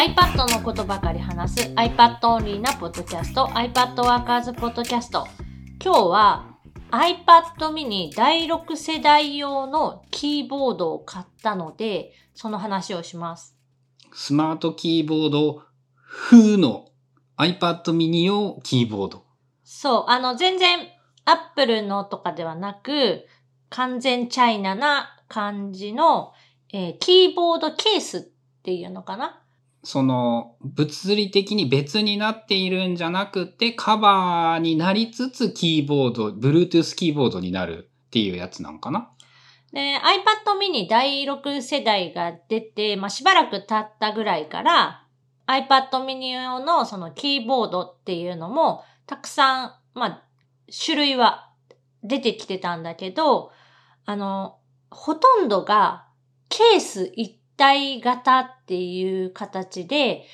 iPad のことばかり話す iPad オンリーなポッドキャスト iPad Workers Podcast。 今日は iPad mini 第6世代用のキーボードを買ったので、その話をします。スマートキーボード風の iPad mini 用キーボード。そう、全然 Apple のとかではなく、完全チャイナな感じの、キーボードケースっていうのかな。その物理的に別になっているんじゃなくて、カバーになりつつキーボード、Bluetooth キーボードになるっていうやつなんかな。で、iPad mini 第6世代が出て、しばらく経ったぐらいから、iPad mini 用のそのキーボードっていうのもたくさん、種類は出てきてたんだけど、ほとんどがケース一体型っていう形で、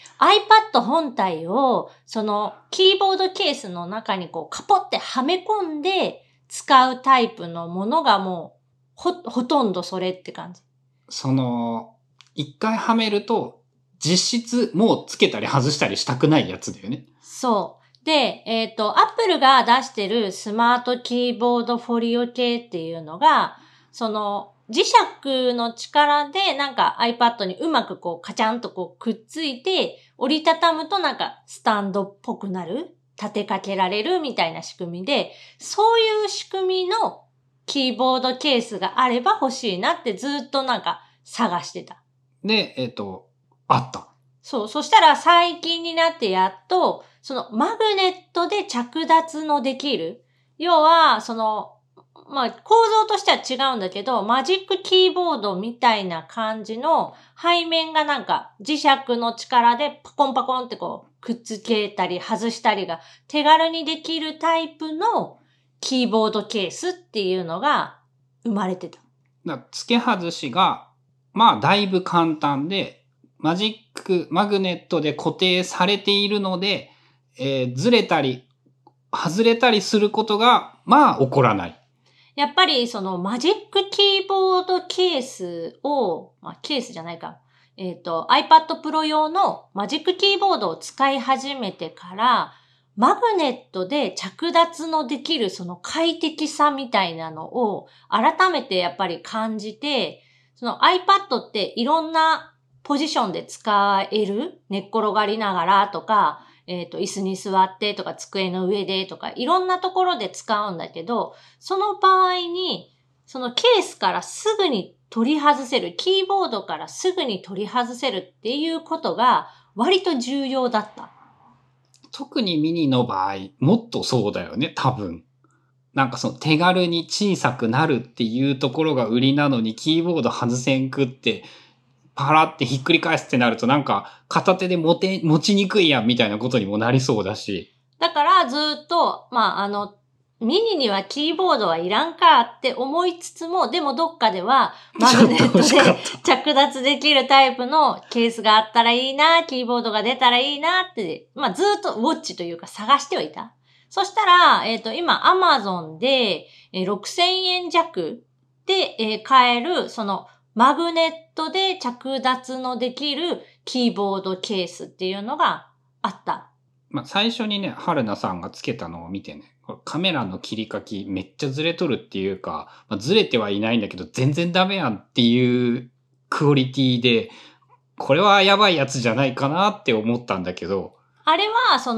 iPad 本体をそのキーボードケースの中にこうカポってはめ込んで使うタイプのものがもうほとんどそれって感じ。その一回はめると実質もうつけたり外したりしたくないやつだよね。そう。で、Apple が出してるスマートキーボードフォリオ系っていうのが、その磁石の力でなんか iPad にうまくこうカチャンとこうくっついて、折りたたむとなんかスタンドっぽくなる、立てかけられるみたいな仕組みで、そういう仕組みのキーボードケースがあれば欲しいなってずっとなんか探してた。で、あった。そう。そしたら最近になってやっと、そのマグネットで着脱のできる。要は、その、構造としては違うんだけど、マジックキーボードみたいな感じの背面がなんか磁石の力でパコンパコンってこう、くっつけたり外したりが手軽にできるタイプのキーボードケースっていうのが生まれてた。付け外しが、だいぶ簡単で、マグネットで固定されているので、ずれたり、外れたりすることが、起こらない。やっぱり、そのマジックキーボードケースを、ケースじゃないか。iPad Pro 用のマジックキーボードを使い始めてから、マグネットで着脱のできるその快適さみたいなのを改めてやっぱり感じて、その iPad っていろんなポジションで使える、寝っ転がりながらとか、椅子に座ってとか机の上でとかいろんなところで使うんだけど、その場合にそのケースからすぐに取り外せる、キーボードからすぐに取り外せるっていうことが割と重要だった。特にミニの場合、もっとそうだよね、多分。なんかその手軽に小さくなるっていうところが売りなのに、キーボード外せんくって、パラってひっくり返すってなると、なんか片手で持ちにくいやんみたいなことにもなりそうだし。だからずっと、ミニにはキーボードはいらんかって思いつつも、でもどっかではマグネットで着脱できるタイプのケースがあったらいいな、キーボードが出たらいいなって、ずっとウォッチというか探してはいた。そしたら、今 Amazon で6000円弱で、買える、そのマグネットで着脱のできるキーボードケースっていうのがあった。最初にね、春菜さんがつけたのを見てね、カメラの切り欠きめっちゃずれとるっていうか、ずれてはいないんだけど全然ダメやんっていうクオリティで、これはやばいやつじゃないかなって思ったんだけど。あれは、はま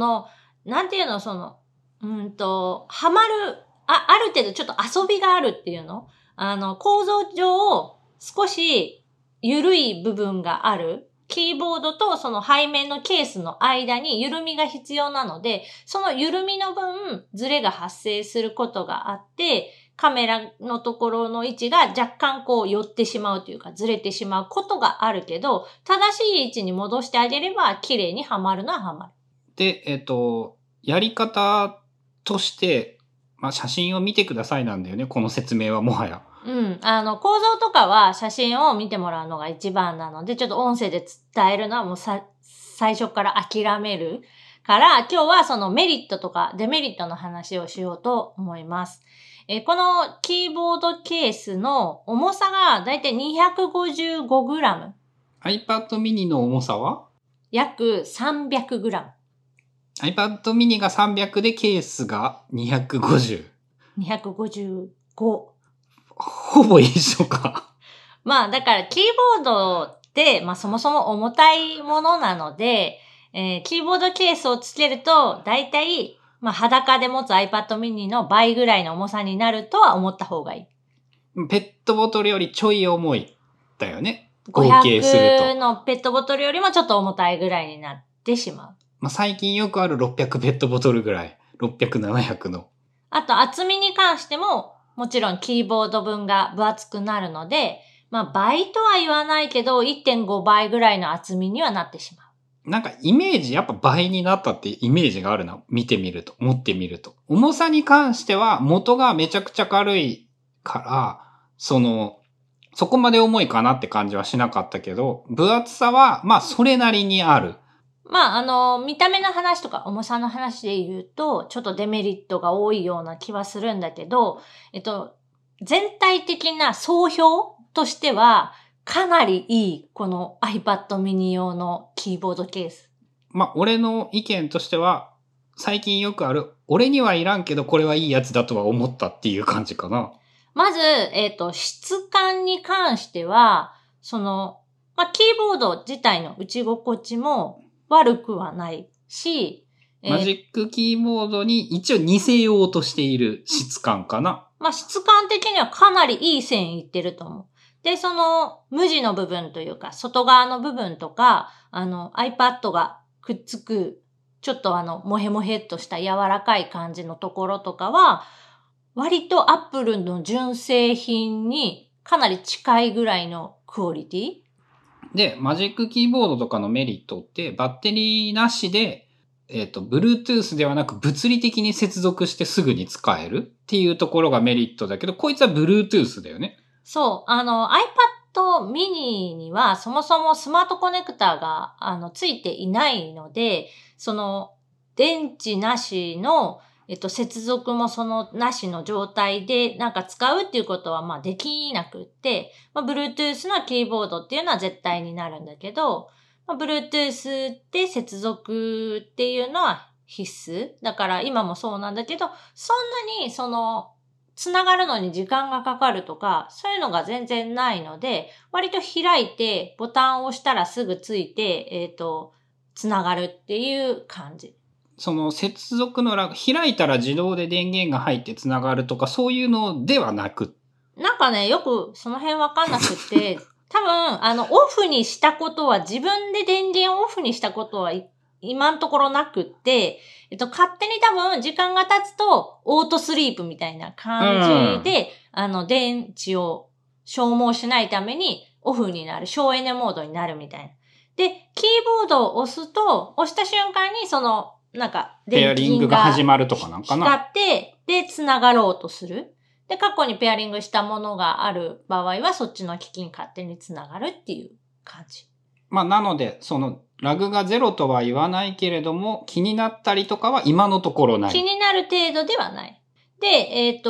る、ある程度ちょっと遊びがあるっていうの？構造上少し緩い部分がある。キーボードとその背面のケースの間に緩みが必要なので、その緩みの分ズレが発生することがあって、カメラのところの位置が若干こう寄ってしまうというかズレてしまうことがあるけど、正しい位置に戻してあげれば綺麗にはまるのははまる。で、やり方として、写真を見てくださいなんだよね、この説明はもはや。うん。構造とかは写真を見てもらうのが一番なので、ちょっと音声で伝えるのはもう最初から諦めるから、今日はそのメリットとかデメリットの話をしようと思います。このキーボードケースの重さがだいたい 255g。iPad mini の重さは約 300g。iPad mini が300でケースが250。255。ほぼ一緒か。まあだからキーボードで、まあそもそも重たいものなので、キーボードケースをつけるとだいたいまあ裸で持つ iPad mini の倍ぐらいの重さになるとは思った方がいい。ペットボトルよりちょい重いだよね。合計すると。500のペットボトルよりもちょっと重たいぐらいになってしまう。まあ最近よくある600ペットボトルぐらい。600、700の。あと厚みに関しても、もちろんキーボード分が分厚くなるので、まあ倍とは言わないけど 1.5 倍ぐらいの厚みにはなってしまう。なんかイメージやっぱ倍になったってイメージがあるな。見てみると、持ってみると。重さに関しては元がめちゃくちゃ軽いから、そこまで重いかなって感じはしなかったけど、分厚さはまあそれなりにある。まあ見た目の話とか重さの話で言うと、ちょっとデメリットが多いような気はするんだけど、全体的な総評としては、かなりいい、この iPad mini 用のキーボードケース。まあ、俺の意見としては、最近よくある、俺にはいらんけどこれはいいやつだとは思ったっていう感じかな。まず、質感に関しては、まあ、キーボード自体の打ち心地も、悪くはないし、マジックキーボードに一応似せようとしている質感かな。まあ、質感的にはかなりいい線いってると思う。で、無地の部分というか、外側の部分とか、iPad がくっつく、ちょっとモヘモヘっとした柔らかい感じのところとかは、割と Apple の純正品にかなり近いぐらいのクオリティ。で、マジックキーボードとかのメリットって、バッテリーなしで、Bluetooth ではなく物理的に接続してすぐに使えるっていうところがメリットだけど、こいつは Bluetooth だよね。そう。iPad mini にはそもそもスマートコネクタが、ついていないので、電池なしの、接続もなしの状態でなんか使うっていうことはまあできなくって、まあ、Bluetooth のキーボードっていうのは絶対になるんだけど、まあ、Bluetooth で接続っていうのは必須。だから今もそうなんだけど、そんなにつながるのに時間がかかるとか、そういうのが全然ないので、割と開いてボタンを押したらすぐついて、つながるっていう感じ。接続のラグ、開いたら自動で電源が入ってつながるとか、そういうのではなく。なんかね、よくその辺わかんなくて、多分、オフにしたことは、自分で電源をオフにしたことは、今のところなくって、勝手に多分、時間が経つと、オートスリープみたいな感じで、電池を消耗しないために、オフになる、省エネモードになるみたいな。で、キーボードを押した瞬間に、なんか、ペアリングが始まるとかなんかな。使って、で、繋がろうとする。で、過去にペアリングしたものがある場合は、そっちの機器に勝手に繋がるっていう感じ。まあ、なので、ラグがゼロとは言わないけれども、気になったりとかは今のところない。気になる程度ではない。で、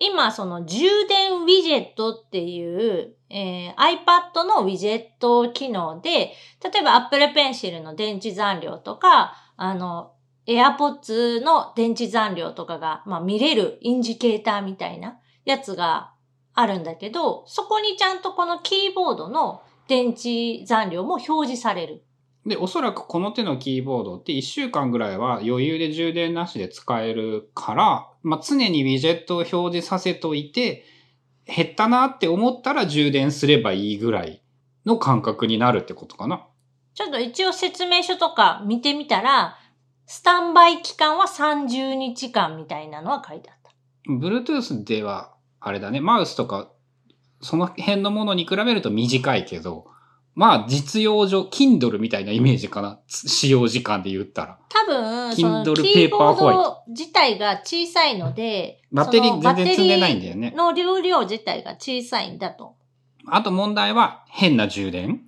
今、充電ウィジェットっていう、iPad のウィジェット機能で、例えば Apple Pencil の電池残量とか、AirPods の電池残量とかが、まあ、見れるインジケーターみたいなやつがあるんだけど、そこにちゃんとこのキーボードの電池残量も表示される。で、おそらくこの手のキーボードって1週間ぐらいは余裕で充電なしで使えるから、まあ、常にウィジェットを表示させといて、減ったなって思ったら充電すればいいぐらいの感覚になるってことかな。ちょっと一応説明書とか見てみたら、スタンバイ期間は30日間みたいなのは書いてあった。Bluetooth では、あれだね、マウスとか、その辺のものに比べると短いけど、まあ実用上、Kindle みたいなイメージかな。使用時間で言ったら。多分、Kindle ペーパーホワイト。キーボード自体が小さいので、バッテリー全然積んでないんだよね。の容量自体が小さいんだと。あと問題は、変な充電。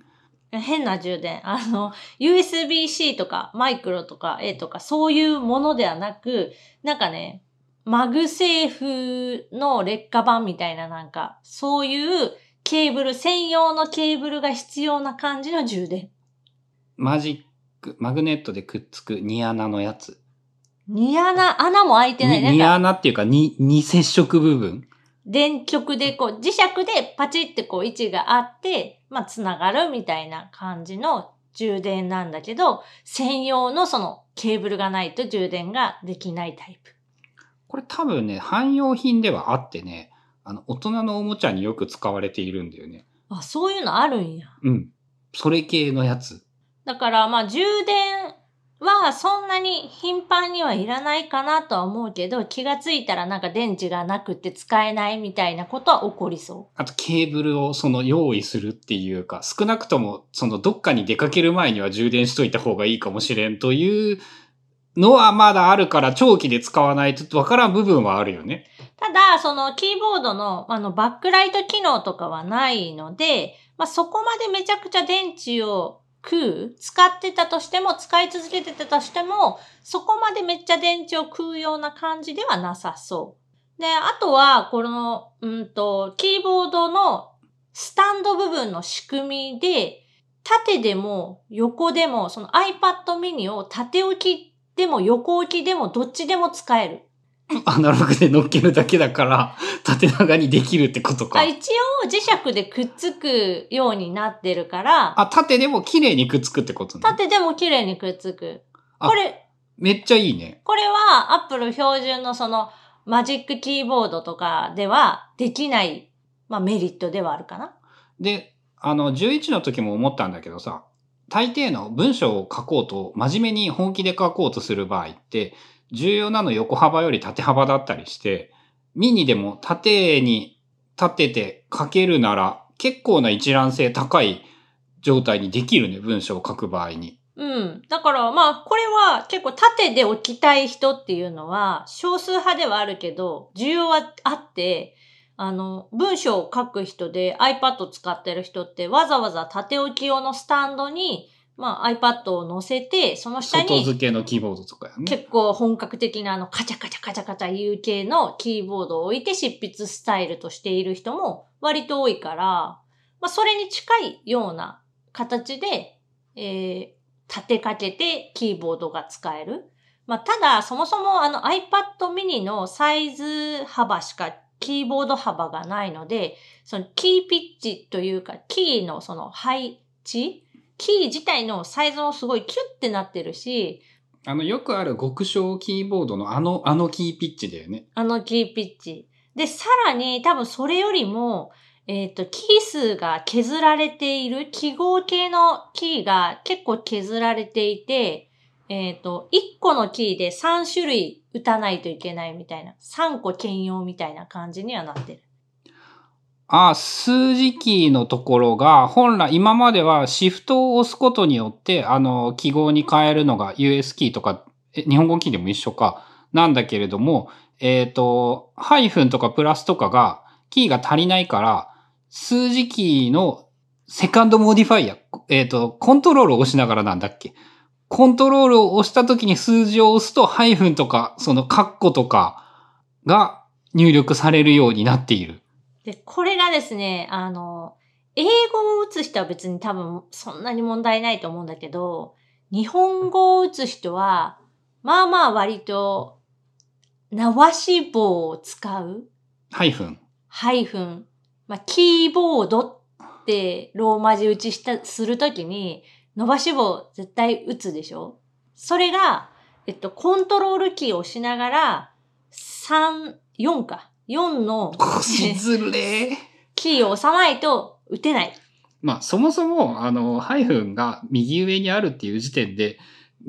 USB-C とか、マイクロとか、A とか、そういうものではなく、なんかね、マグセーフの劣化版みたいななんか、そういう専用のケーブルが必要な感じの充電。マジッマグネットでくっつく2穴のやつ。2穴、穴も開いてないね。2穴っていうか2接触部分。電極でこう、磁石でパチってこう位置があって、まあ繋がるみたいな感じの充電なんだけど、専用のそのケーブルがないと充電ができないタイプ。これ多分ね、汎用品ではあってね、大人のおもちゃによく使われているんだよね。あ、そういうのあるんや。うん。それ系のやつ。だからまあ充電はそんなに頻繁にはいらないかなとは思うけど、気がついたらなんか電池がなくて使えないみたいなことは起こりそう。あとケーブルをその用意するっていうか、少なくともそのどっかに出かける前には充電しといた方がいいかもしれんというのはまだあるから、長期で使わないとわからん部分はあるよね。ただ、そのキーボードのバックライト機能とかはないので、まあそこまでめちゃくちゃ電池を使ってたとしても、使い続けてたとしても、そこまでめっちゃ電池を食うような感じではなさそう。で、あとは、この、キーボードのスタンド部分の仕組みで、縦でも横でも、その iPad mini を縦置きでも横置きでもどっちでも使える。アナログで乗っけるだけだから、縦長にできるってことか。一応磁石でくっつくようになってるから。あ、縦でも綺麗にくっつくってことね。縦でも綺麗にくっつく。これ。めっちゃいいね。これは Apple 標準のそのマジックキーボードとかではできない、まあ、メリットではあるかな。で、11の時も思ったんだけどさ、大抵の文章を書こうと、真面目に本気で書こうとする場合って、重要なの横幅より縦幅だったりして、ミニでも縦に立てて書けるなら結構な一覧性高い状態にできるね、文章を書く場合に。うん。だからまあこれは結構縦で置きたい人っていうのは少数派ではあるけど、需要はあって、文章を書く人で iPad を使ってる人ってわざわざ縦置き用のスタンドにまあ iPad を乗せて、その下に。外付けのキーボードとかやね。結構本格的なカチャカチャカチャカチャいう系のキーボードを置いて執筆スタイルとしている人も割と多いから、まあそれに近いような形で、立てかけてキーボードが使える。まあただ、そもそもiPad mini のサイズ幅しかキーボード幅がないので、そのキーピッチというか、キーのその配置キー自体のサイズもすごいキュッてなってるし。よくある極小キーボードのキーピッチだよね。キーピッチ。で、さらに多分それよりも、キー数が削られている、記号系のキーが結構削られていて、1個のキーで3種類打たないといけないみたいな、3個兼用みたいな感じにはなってる。あ、数字キーのところが、本来、今まではシフトを押すことによって、記号に変えるのが US キーとか、日本語キーでも一緒か、なんだけれども、ハイフンとかプラスとかが、キーが足りないから、数字キーのセカンドモディファイア、コントロールを押しながらなんだっけ。コントロールを押した時に数字を押すと、ハイフンとか、そのカッコとかが入力されるようになっている。で、これがですね、英語を打つ人は別に多分そんなに問題ないと思うんだけど、日本語を打つ人は、まあまあ割と、直し棒を使う。ハイフン。まあ、キーボードってローマ字打ちするときに、伸ばし棒絶対打つでしょ？それが、コントロールキーを押しながら、4か。4のキーを押さないと打てない。まあ、そもそも、ハイフンが右上にあるっていう時点で、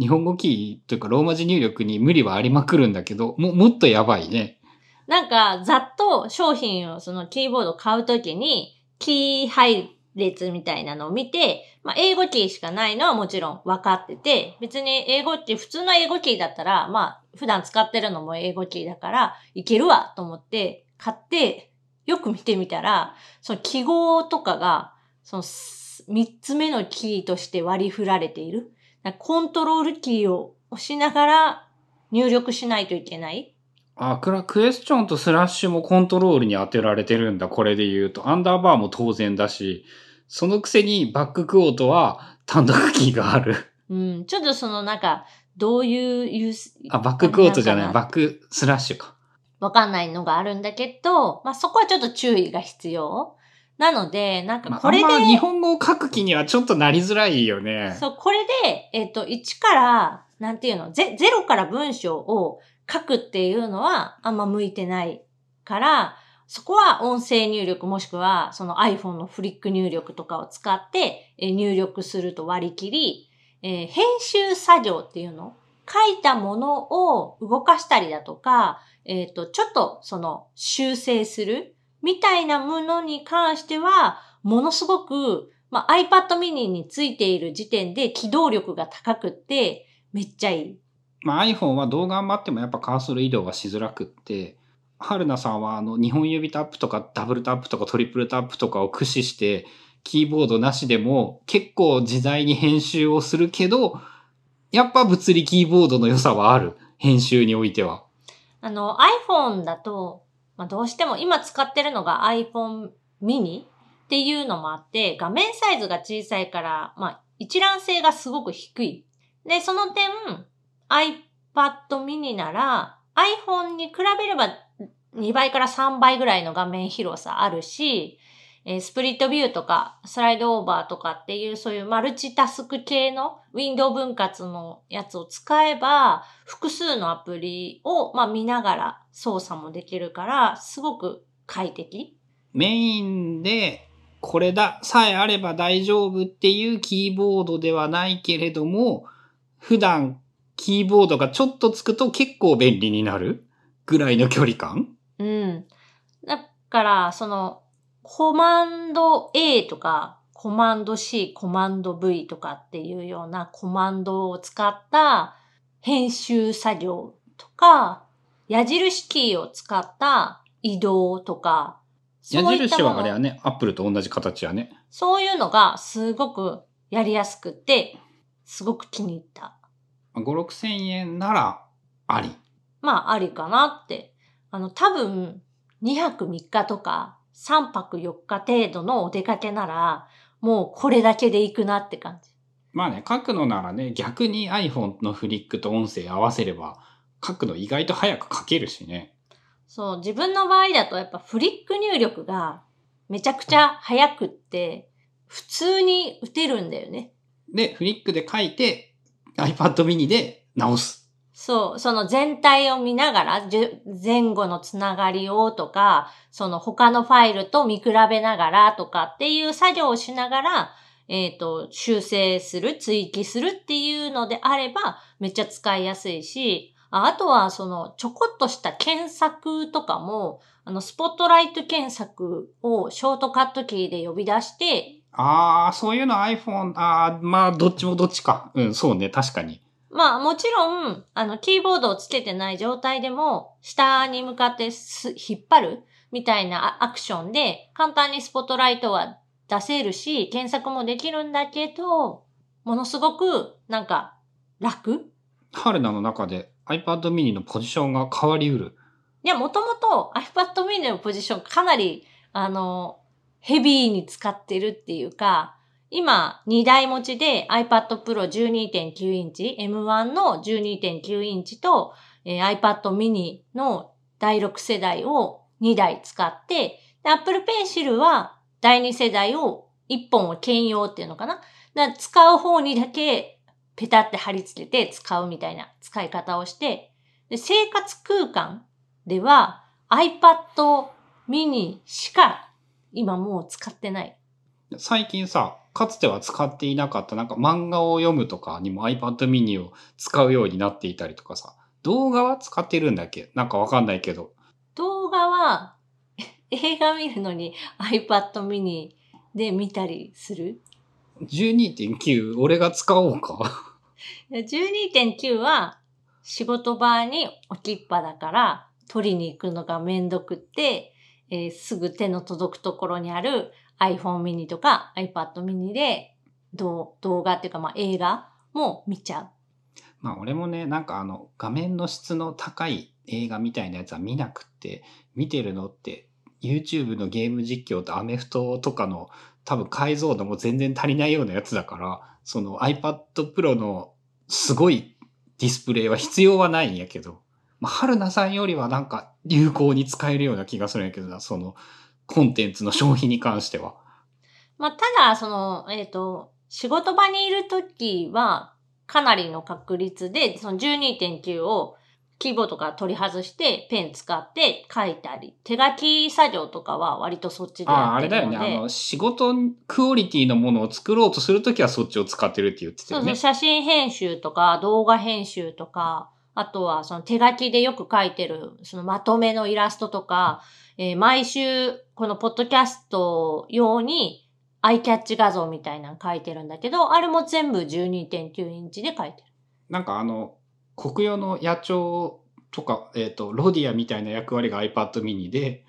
日本語キーというかローマ字入力に無理はありまくるんだけど、もっとやばいね。なんか、ざっと商品を、そのキーボード買うときに、キー配列みたいなのを見て、まあ、英語キーしかないのはもちろん分かってて、別に英語キー、普通の英語キーだったら、まあ、普段使ってるのも英語キーだから、いけるわと思って買って、よく見てみたら、その記号とかが、その3つ目のキーとして割り振られている。コントロールキーを押しながら入力しないといけない。あ、クエスチョンとスラッシュもコントロールに当てられてるんだ。これで言うと、アンダーバーも当然だし、そのくせにバッククォートは単独キーがある。うん、ちょっとそのなんか、どういうユース、バッククォートじゃない、バックスラッシュか。わかんないのがあるんだけど、まあ、そこはちょっと注意が必要。なので、なんかこれで。まあ、あんま日本語を書く気にはちょっとなりづらいよね。そう、これで、1から、なんていうの、0から文章を書くっていうのはあんま向いてないから、そこは音声入力もしくはその iPhone のフリック入力とかを使って入力すると割り切り、編集作業っていうの、書いたものを動かしたりだとか、ちょっとその修正するみたいなものに関しては、ものすごく、まあ、iPad mini についている時点で機動力が高くってめっちゃいい。まあ、iPhone はどう頑張ってもやっぱカーソル移動がしづらくって、春菜さんは2本指タップとかダブルタップとかトリプルタップとかを駆使してキーボードなしでも結構自在に編集をするけど、やっぱ物理キーボードの良さはある。編集においては。iPhone だと、まあ、どうしても今使ってるのが iPhone mini っていうのもあって、画面サイズが小さいから、まあ、一覧性がすごく低い。で、その点 iPad mini なら iPhone に比べれば2倍から3倍ぐらいの画面広さあるし、スプリットビューとかスライドオーバーとかっていうそういうマルチタスク系のウィンドウ分割のやつを使えば複数のアプリをまあ見ながら操作もできるからすごく快適。メインでこれださえあれば大丈夫っていうキーボードではないけれども、普段キーボードがちょっとつくと結構便利になるぐらいの距離感。うん。だから、その、コマンド A とか、コマンド C、コマンド V とかっていうようなコマンドを使った編集作業とか、矢印キーを使った移動とか、矢印はあれやね、Apple と同じ形やね。そういうのがすごくやりやすくて、すごく気に入った。5、6000円ならあり。まあ、ありかなって。多分、2泊3日とか、3泊4日程度のお出かけなら、もうこれだけで行くなって感じ。まあね、書くのならね、逆に iPhone のフリックと音声合わせれば、書くの意外と早く書けるしね。そう、自分の場合だとやっぱフリック入力がめちゃくちゃ早くって、普通に打てるんだよね。で、フリックで書いて、iPad mini で直す。そう、その全体を見ながら、前後のつながりをとか、その他のファイルと見比べながらとかっていう作業をしながら、修正する、追記するっていうのであれば、めっちゃ使いやすいし、あとはそのちょこっとした検索とかも、スポットライト検索をショートカットキーで呼び出して、ああ、そういうの iPhone、ああ、まあどっちもどっちか。うん、そうね、確かに。まあもちろん、キーボードをつけてない状態でも、下に向かって引っ張るみたいなアクションで、簡単にスポットライトは出せるし、検索もできるんだけど、ものすごく、なんか、楽？春菜の中で iPad mini のポジションが変わりうる。いや、もともと iPad mini のポジションかなり、ヘビーに使ってるっていうか、今、2台持ちで iPad Pro 12.9 インチ、M1 の 12.9 インチと、iPad mini の第6世代を2台使って、Apple Pencil は第2世代を1本を兼用っていうのかな。だから使う方にだけペタって貼り付けて使うみたいな使い方をして、で生活空間では iPad mini しか今もう使ってない。最近さ、かつては使っていなかったなんか漫画を読むとかにも iPad mini を使うようになっていたりとかさ、動画は使ってるんだっけ？なんかわかんないけど。動画は映画見るのに iPad mini で見たりする？ 12.9 俺が使おうか。12.9 は仕事場に置きっぱだから取りに行くのがめんどくって、すぐ手の届くところにあるiPhone mini とか iPad mini で動画っていうかまあ映画も見ちゃう。まあ俺もね、なんか画面の質の高い映画みたいなやつは見なくって、見てるのって YouTube のゲーム実況とアメフトとかの多分解像度も全然足りないようなやつだから、その iPad Pro のすごいディスプレイは必要はないんやけど、まあ、春菜さんよりはなんか有効に使えるような気がするんやけどな、そのコンテンツの消費に関しては。まあ、ただ、その、仕事場にいるときは、かなりの確率で、その 12.9 をキーボードから取り外して、ペン使って書いたり、手書き作業とかは割とそっちでやってるので。ああ、あれだよね。仕事クオリティのものを作ろうとするときはそっちを使ってるって言ってたよね。そうそう、写真編集とか、動画編集とか、あとはその手書きでよく書いてる、そのまとめのイラストとか、毎週、このポッドキャスト用に、アイキャッチ画像みたいなの書いてるんだけど、あれも全部 12.9 インチで書いてる。なんか国用の野鳥とか、ロディアみたいな役割が iPad mini で、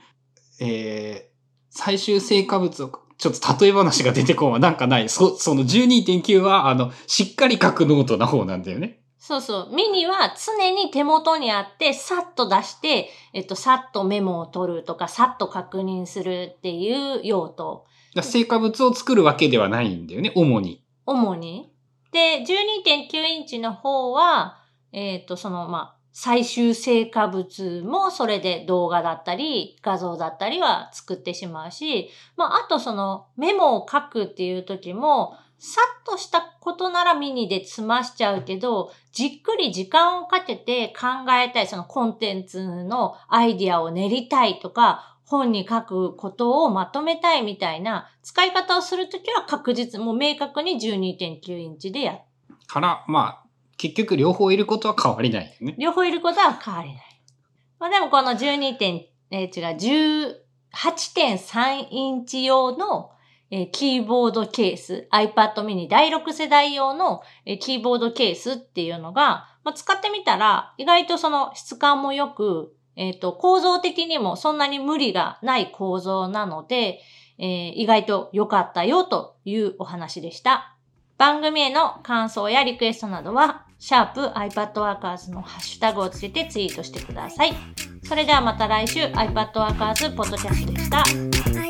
最終成果物を、ちょっと例え話が出てこんはなんかない。その 12.9 は、しっかり書くノートな方なんだよね。そうそう。ミニは常に手元にあって、さっと出して、さっとメモを取るとか、さっと確認するっていう用途。成果物を作るわけではないんだよね、主に。主に。で、12.9 インチの方は、最終成果物もそれで動画だったり、画像だったりは作ってしまうし、まあ、あとメモを書くっていう時も、さっとしたことならミニで済ましちゃうけど、じっくり時間をかけて考えたい、そのコンテンツのアイディアを練りたいとか、本に書くことをまとめたいみたいな使い方をするときは確実、もう明確に 12.9 インチでやる。から、まあ、結局両方いることは変わりないよね。両方いることは変わりない。まあでもこの 18.3 インチ用のキーボードケース、iPad mini 第6世代用のキーボードケースっていうのが、まあ、使ってみたら意外とその質感もよく、構造的にもそんなに無理がない構造なので、意外と良かったよというお話でした。番組への感想やリクエストなどは、#iPadWorkers のハッシュタグをつけてツイートしてください。それではまた来週、iPadWorkers ポッドキャストでした。